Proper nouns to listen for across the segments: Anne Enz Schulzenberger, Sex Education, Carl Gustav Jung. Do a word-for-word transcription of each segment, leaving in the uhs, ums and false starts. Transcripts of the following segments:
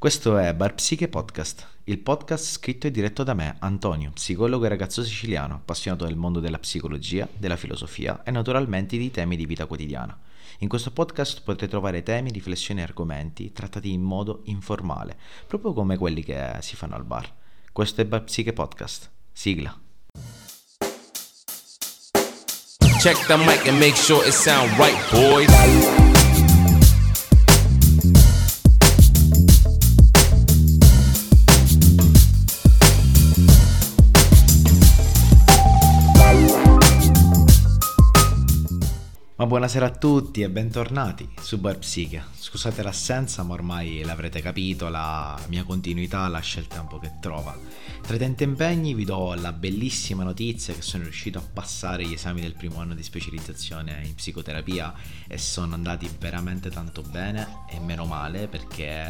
Questo è Bar Psiche Podcast, il podcast scritto e diretto da me, Antonio, psicologo e ragazzo siciliano, appassionato del mondo della psicologia, della filosofia e naturalmente di temi di vita quotidiana. In questo podcast potrete trovare temi, riflessioni e argomenti trattati in modo informale, proprio come quelli che si fanno al bar. Questo è Bar Psiche Podcast. Sigla. Check the mic and make sure it sound right, boys. Ma buonasera a tutti e bentornati su Bar Psiche. Scusate l'assenza, ma ormai l'avrete capito, la mia continuità lascia il tempo che trova. Tra i tanti impegni vi do la bellissima notizia che sono riuscito a passare gli esami del primo anno di specializzazione in psicoterapia e sono andati veramente tanto bene, e meno male, perché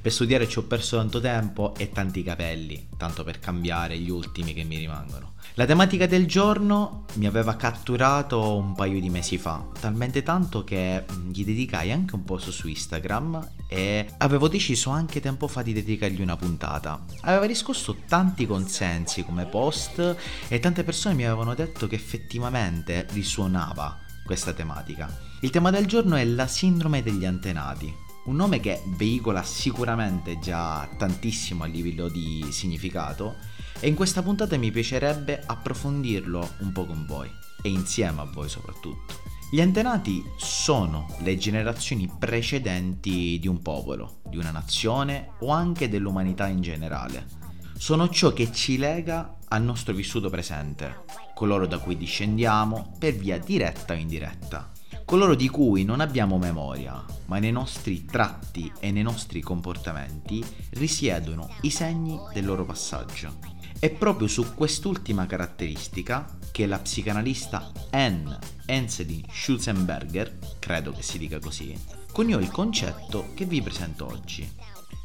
per studiare ci ho perso tanto tempo e tanti capelli, tanto per cambiare gli ultimi che mi rimangono. La tematica del giorno mi aveva catturato un paio di mesi fa, talmente tanto che gli dedicai anche un post su Instagram e avevo deciso anche tempo fa di dedicargli una puntata. Aveva riscosso tanti consensi come post e tante persone mi avevano detto che effettivamente risuonava questa tematica. Il tema del giorno è la sindrome degli antenati. Un nome che veicola sicuramente già tantissimo a livello di significato, e in questa puntata mi piacerebbe approfondirlo un po' con voi, e insieme a voi soprattutto. Gli antenati sono le generazioni precedenti di un popolo, di una nazione o anche dell'umanità in generale. Sono ciò che ci lega al nostro vissuto presente, coloro da cui discendiamo per via diretta o indiretta. Coloro di cui non abbiamo memoria, ma nei nostri tratti e nei nostri comportamenti risiedono i segni del loro passaggio. È proprio su quest'ultima caratteristica che la psicanalista Anne Enz Schulzenberger, credo che si dica così, coniò il concetto che vi presento oggi.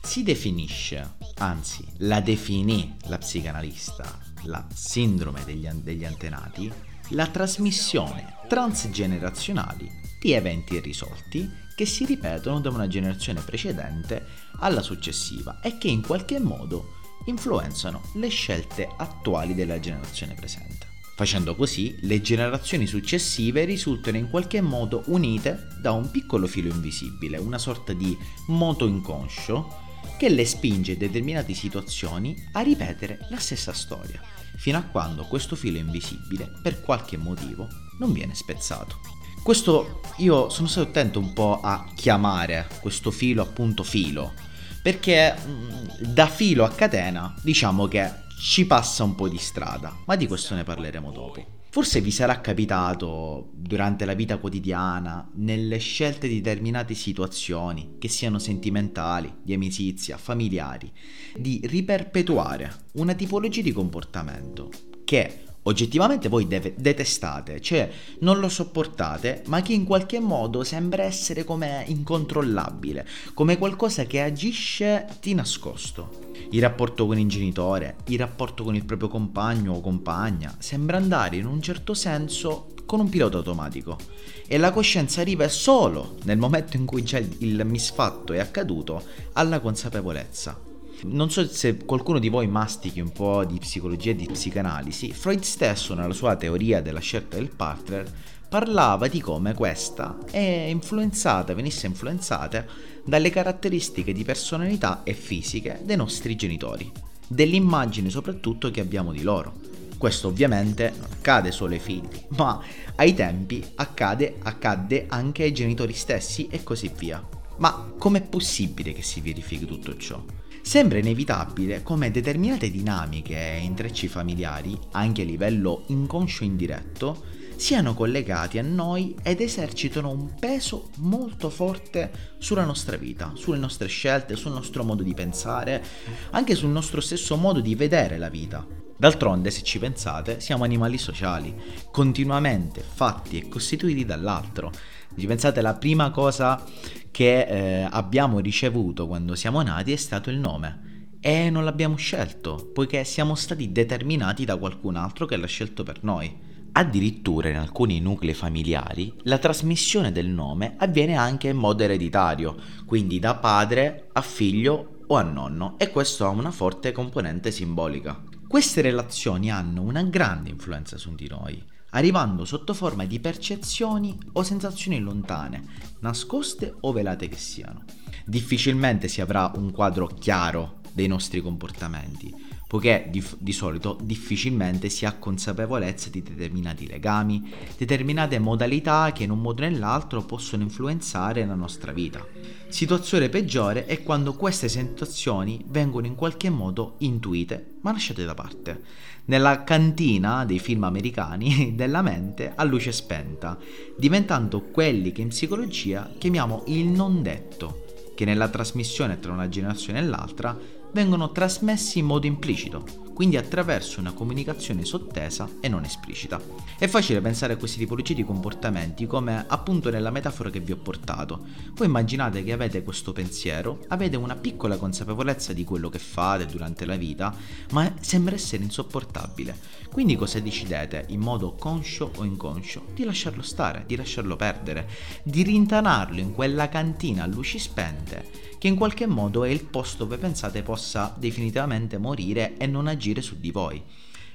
Si definisce, anzi la definì la psicanalista, la sindrome degli, an- degli antenati, la trasmissione transgenerazionali di eventi irrisolti che si ripetono da una generazione precedente alla successiva e che in qualche modo influenzano le scelte attuali della generazione presente. Facendo così, le generazioni successive risultano in qualche modo unite da un piccolo filo invisibile, una sorta di moto inconscio che le spinge in determinate situazioni a ripetere la stessa storia, fino a quando questo filo invisibile, per qualche motivo, non viene spezzato. Questo io sono stato attento un po' a chiamare questo filo appunto filo, perché mh, da filo a catena diciamo che ci passa un po' di strada, ma di questo ne parleremo dopo. Forse vi sarà capitato durante la vita quotidiana, nelle scelte di determinate situazioni, che siano sentimentali, di amicizia, familiari, di riperpetuare una tipologia di comportamento che oggettivamente voi de- detestate, cioè non lo sopportate, ma che in qualche modo sembra essere come incontrollabile, come qualcosa che agisce di nascosto. Il rapporto con il genitore, il rapporto con il proprio compagno o compagna sembra andare in un certo senso con un pilota automatico e la coscienza arriva solo nel momento in cui già il misfatto è accaduto alla consapevolezza. Non so se qualcuno di voi mastichi un po' di psicologia e di psicanalisi. Freud stesso, nella sua teoria della scelta del partner, parlava di come questa è influenzata, venisse influenzata dalle caratteristiche di personalità e fisiche dei nostri genitori, dell'immagine soprattutto che abbiamo di loro. Questo ovviamente non accade solo ai figli, ma ai tempi accade, accade anche ai genitori stessi e così via. Ma com'è possibile che si verifichi tutto ciò? Sembra inevitabile come determinate dinamiche e intrecci familiari, anche a livello inconscio indiretto, siano collegati a noi ed esercitano un peso molto forte sulla nostra vita, sulle nostre scelte, sul nostro modo di pensare, anche sul nostro stesso modo di vedere la vita. D'altronde, se ci pensate, siamo animali sociali, continuamente fatti e costituiti dall'altro. Ci pensate, la prima cosa che eh, abbiamo ricevuto quando siamo nati è stato il nome, e non l'abbiamo scelto, poiché siamo stati determinati da qualcun altro che l'ha scelto per noi. Addirittura in alcuni nuclei familiari la trasmissione del nome avviene anche in modo ereditario, quindi da padre a figlio o a nonno, e questo ha una forte componente simbolica. Queste relazioni hanno una grande influenza su di noi, arrivando sotto forma di percezioni o sensazioni lontane, nascoste o velate che siano. Difficilmente si avrà un quadro chiaro dei nostri comportamenti, poiché di, di solito difficilmente si ha consapevolezza di determinati legami, determinate modalità che in un modo o nell'altro possono influenzare la nostra vita. Situazione peggiore è quando queste sensazioni vengono in qualche modo intuite, ma lasciate da parte, nella cantina dei film americani della mente a luce spenta, diventando quelli che in psicologia chiamiamo il non detto, che nella trasmissione tra una generazione e l'altra vengono trasmessi in modo implicito, quindi attraverso una comunicazione sottesa e non esplicita. È facile pensare a queste tipologie di comportamenti come appunto nella metafora che vi ho portato. Voi immaginate che avete questo pensiero, avete una piccola consapevolezza di quello che fate durante la vita, ma sembra essere insopportabile. Quindi cosa decidete, in modo conscio o inconscio, di lasciarlo stare, di lasciarlo perdere, di rintanarlo in quella cantina a luci spente, che in qualche modo è il posto dove pensate possa definitivamente morire e non agire su di voi.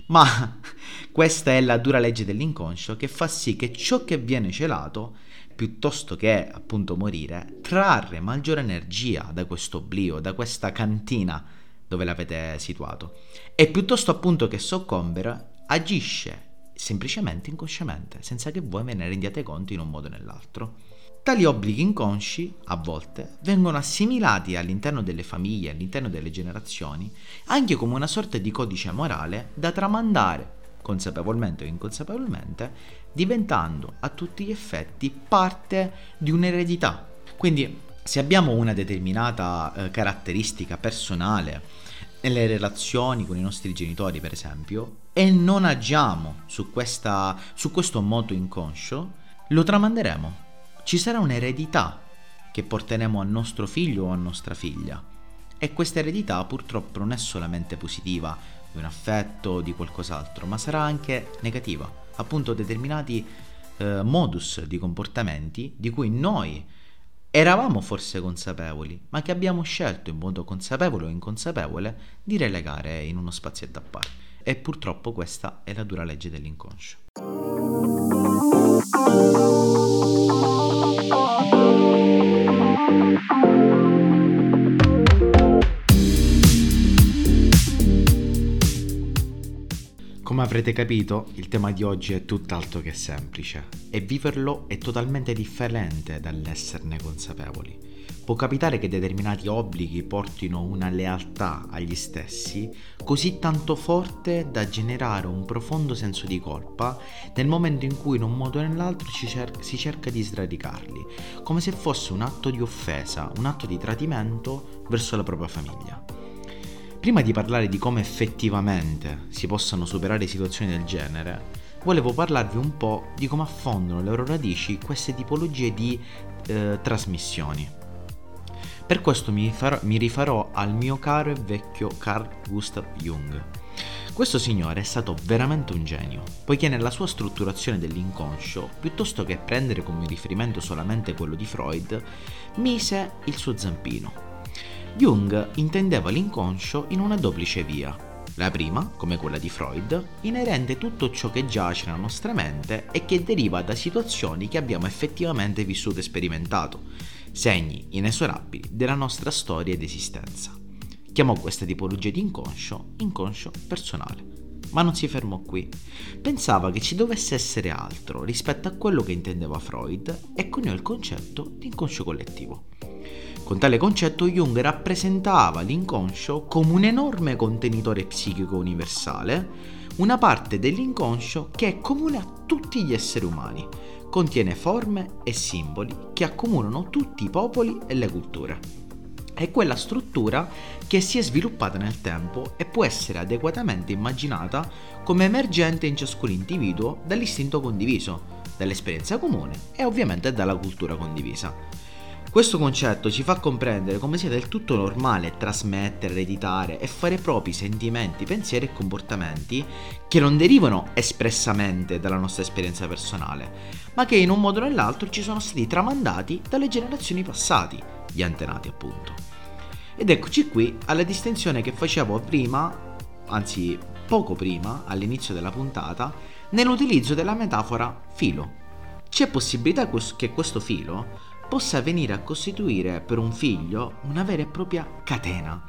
Ma questa è la dura legge dell'inconscio, che fa sì che ciò che viene celato, piuttosto che appunto morire, trarre maggiore energia da questo oblio, da questa cantina dove l'avete situato, e piuttosto appunto che soccombere, agisce semplicemente inconsciamente, senza che voi ve ne rendiate conto in un modo o nell'altro. Tali obblighi inconsci, a volte, vengono assimilati all'interno delle famiglie, all'interno delle generazioni, anche come una sorta di codice morale da tramandare, consapevolmente o inconsapevolmente, diventando a tutti gli effetti parte di un'eredità. Quindi, se abbiamo una determinata eh, caratteristica personale nelle relazioni con i nostri genitori, per esempio, e non agiamo su, questa, su questo moto inconscio, lo tramanderemo. Ci sarà un'eredità che porteremo al nostro figlio o a nostra figlia, e questa eredità purtroppo non è solamente positiva, di un affetto o di qualcos'altro, ma sarà anche negativa, appunto determinati eh, modus di comportamenti di cui noi eravamo forse consapevoli, ma che abbiamo scelto in modo consapevole o inconsapevole di relegare in uno spazietto a parte. E purtroppo questa è la dura legge dell'inconscio. Come avrete capito, il tema di oggi è tutt'altro che semplice, e viverlo è totalmente differente dall'esserne consapevoli. Può capitare che determinati obblighi portino una lealtà agli stessi così tanto forte da generare un profondo senso di colpa nel momento in cui in un modo o nell'altro si, cer- si cerca di sradicarli, come se fosse un atto di offesa, un atto di tradimento verso la propria famiglia. Prima di parlare di come effettivamente si possano superare situazioni del genere, volevo parlarvi un po' di come affondano le loro radici queste tipologie di eh, trasmissioni. Per questo mi, farò, mi rifarò al mio caro e vecchio Carl Gustav Jung. Questo signore è stato veramente un genio, poiché nella sua strutturazione dell'inconscio, piuttosto che prendere come riferimento solamente quello di Freud, mise il suo zampino. Jung intendeva l'inconscio in una doplice via. La prima, come quella di Freud, inerente tutto ciò che giace nella nostra mente e che deriva da situazioni che abbiamo effettivamente vissuto e sperimentato, segni inesorabili della nostra storia ed esistenza. Chiamò questa tipologia di inconscio inconscio personale. Ma non si fermò qui. Pensava che ci dovesse essere altro rispetto a quello che intendeva Freud e coniò il concetto di inconscio collettivo. Con tale concetto Jung rappresentava l'inconscio come un enorme contenitore psichico universale, una parte dell'inconscio che è comune a tutti gli esseri umani. Contiene forme e simboli che accomunano tutti i popoli e le culture. È quella struttura che si è sviluppata nel tempo e può essere adeguatamente immaginata come emergente in ciascun individuo dall'istinto condiviso, dall'esperienza comune e ovviamente dalla cultura condivisa. Questo concetto ci fa comprendere come sia del tutto normale trasmettere, ereditare e fare propri sentimenti, pensieri e comportamenti che non derivano espressamente dalla nostra esperienza personale, ma che in un modo o nell'altro ci sono stati tramandati dalle generazioni passate, gli antenati appunto. Ed eccoci qui alla distensione che facevo prima, anzi poco prima, all'inizio della puntata, nell'utilizzo della metafora filo. C'è possibilità che questo filo possa venire a costituire per un figlio una vera e propria catena.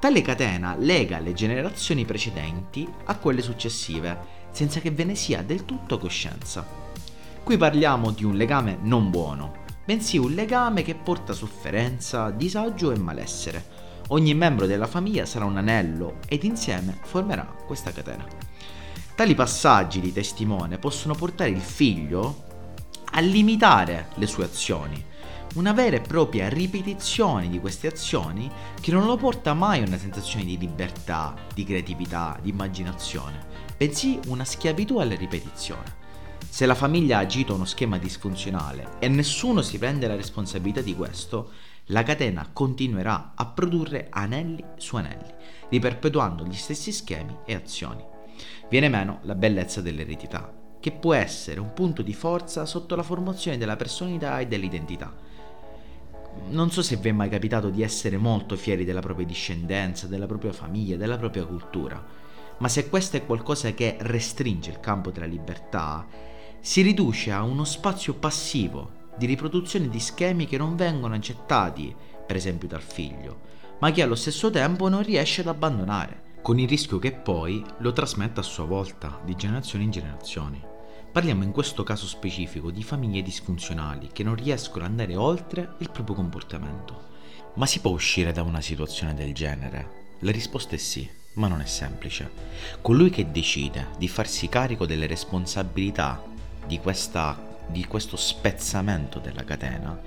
Tale catena lega le generazioni precedenti a quelle successive, senza che ve ne sia del tutto coscienza. Qui parliamo di un legame non buono, bensì un legame che porta sofferenza, disagio e malessere. Ogni membro della famiglia sarà un anello ed insieme formerà questa catena. Tali passaggi di testimone possono portare il figlio a limitare le sue azioni, una vera e propria ripetizione di queste azioni che non lo porta mai a una sensazione di libertà, di creatività, di immaginazione, bensì una schiavitù alla ripetizione. Se la famiglia ha agito uno schema disfunzionale e nessuno si prende la responsabilità di questo, la catena continuerà a produrre anelli su anelli, riperpetuando gli stessi schemi e azioni. Viene meno la bellezza dell'eredità, che può essere un punto di forza sotto la formazione della personalità e dell'identità. Non so se vi è mai capitato di essere molto fieri della propria discendenza, della propria famiglia, della propria cultura, ma se questo è qualcosa che restringe il campo della libertà, si riduce a uno spazio passivo di riproduzione di schemi che non vengono accettati, per esempio dal figlio, ma che allo stesso tempo non riesce ad abbandonare, con il rischio che poi lo trasmetta a sua volta di generazione in generazione. Parliamo in questo caso specifico di famiglie disfunzionali che non riescono ad andare oltre il proprio comportamento. Ma si può uscire da una situazione del genere? La risposta è sì, ma non è semplice. Colui che decide di farsi carico delle responsabilità di questa di questo spezzamento della catena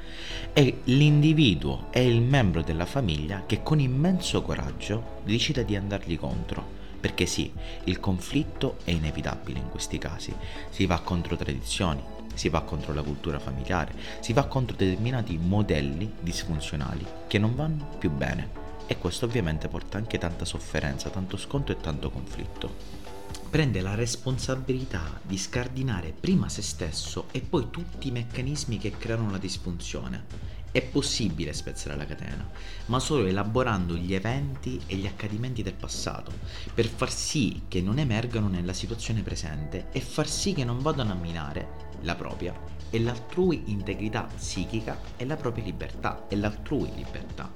è l'individuo, è il membro della famiglia che con immenso coraggio decide di andargli contro, perché sì, il conflitto è inevitabile in questi casi. Si va contro tradizioni, si va contro la cultura familiare, si va contro determinati modelli disfunzionali che non vanno più bene, e questo ovviamente porta anche tanta sofferenza, tanto scontro e tanto conflitto. Prende la responsabilità di scardinare prima se stesso e poi tutti i meccanismi che creano la disfunzione. È possibile spezzare la catena, ma solo elaborando gli eventi e gli accadimenti del passato, per far sì che non emergano nella situazione presente e far sì che non vadano a minare la propria e l'altrui integrità psichica e la propria libertà e l'altrui libertà.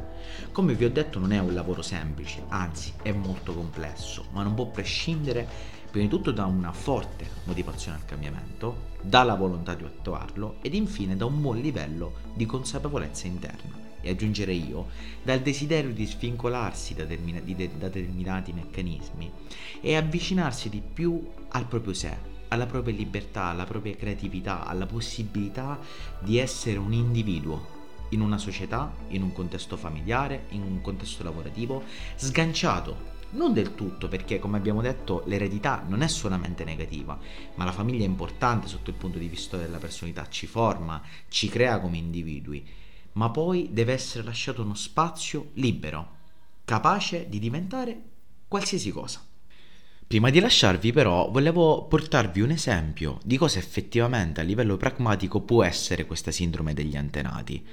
Come vi ho detto, non è un lavoro semplice, anzi è molto complesso, ma non può prescindere prima di tutto da una forte motivazione al cambiamento, dalla volontà di attuarlo ed infine da un buon livello di consapevolezza interna, e aggiungerei io dal desiderio di svincolarsi da, termina- di de- da determinati meccanismi e avvicinarsi di più al proprio sé, alla propria libertà, alla propria creatività, alla possibilità di essere un individuo in una società, in un contesto familiare, in un contesto lavorativo, sganciato. Non del tutto, perché come abbiamo detto l'eredità non è solamente negativa, ma la famiglia è importante sotto il punto di vista della personalità, ci forma, ci crea come individui, ma poi deve essere lasciato uno spazio libero, capace di diventare qualsiasi cosa. Prima di lasciarvi però volevo portarvi un esempio di cosa effettivamente a livello pragmatico può essere questa sindrome degli antenati.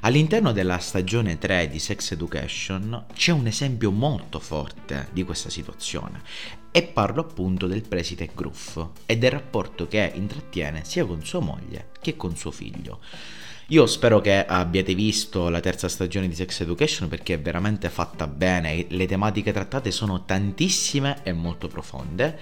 All'interno della stagione tre di Sex Education c'è un esempio molto forte di questa situazione, e parlo appunto del preside Gruff e del rapporto che intrattiene sia con sua moglie che con suo figlio. Io spero che abbiate visto la terza stagione di Sex Education, perché è veramente fatta bene, le tematiche trattate sono tantissime e molto profonde,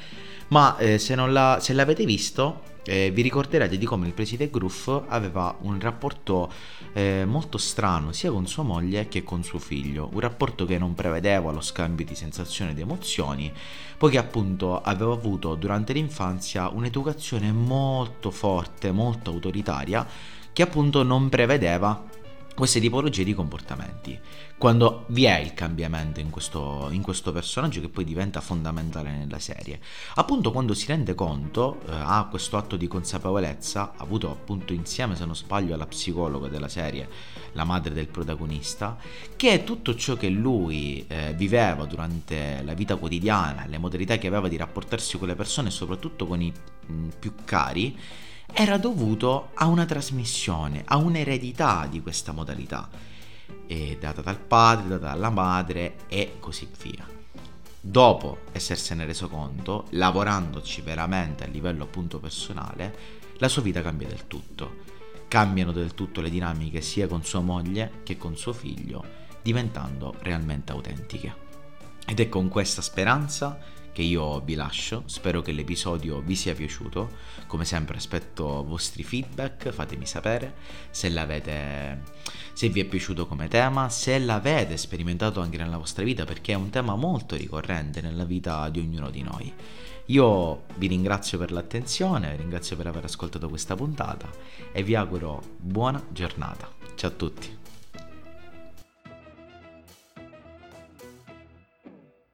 ma eh, se, non la, se l'avete visto eh, vi ricorderete di come il preside Gruff aveva un rapporto eh, molto strano sia con sua moglie che con suo figlio, un rapporto che non prevedeva lo scambio di sensazioni ed emozioni, poiché appunto aveva avuto durante l'infanzia un'educazione molto forte, molto autoritaria, che appunto non prevedeva queste tipologie di comportamenti. Quando vi è il cambiamento in questo, in questo personaggio, che poi diventa fondamentale nella serie, appunto quando si rende conto, eh, ha questo atto di consapevolezza avuto appunto insieme, se non sbaglio, alla psicologa della serie, la madre del protagonista, che tutto ciò che lui eh, viveva durante la vita quotidiana, le modalità che aveva di rapportarsi con le persone, soprattutto con i mh, più cari, era dovuto a una trasmissione, a un'eredità di questa modalità. è data dal padre, data dalla madre e così via. Dopo essersene reso conto, lavorandoci veramente a livello appunto personale, la sua vita cambia del tutto. Cambiano del tutto le dinamiche sia con sua moglie che con suo figlio, diventando realmente autentiche. Ed è con questa speranza che io vi lascio, spero che l'episodio vi sia piaciuto, come sempre aspetto vostri feedback, fatemi sapere se l'avete, se vi è piaciuto come tema, se l'avete sperimentato anche nella vostra vita, perché è un tema molto ricorrente nella vita di ognuno di noi. Io vi ringrazio per l'attenzione, vi ringrazio per aver ascoltato questa puntata e vi auguro buona giornata. Ciao a tutti!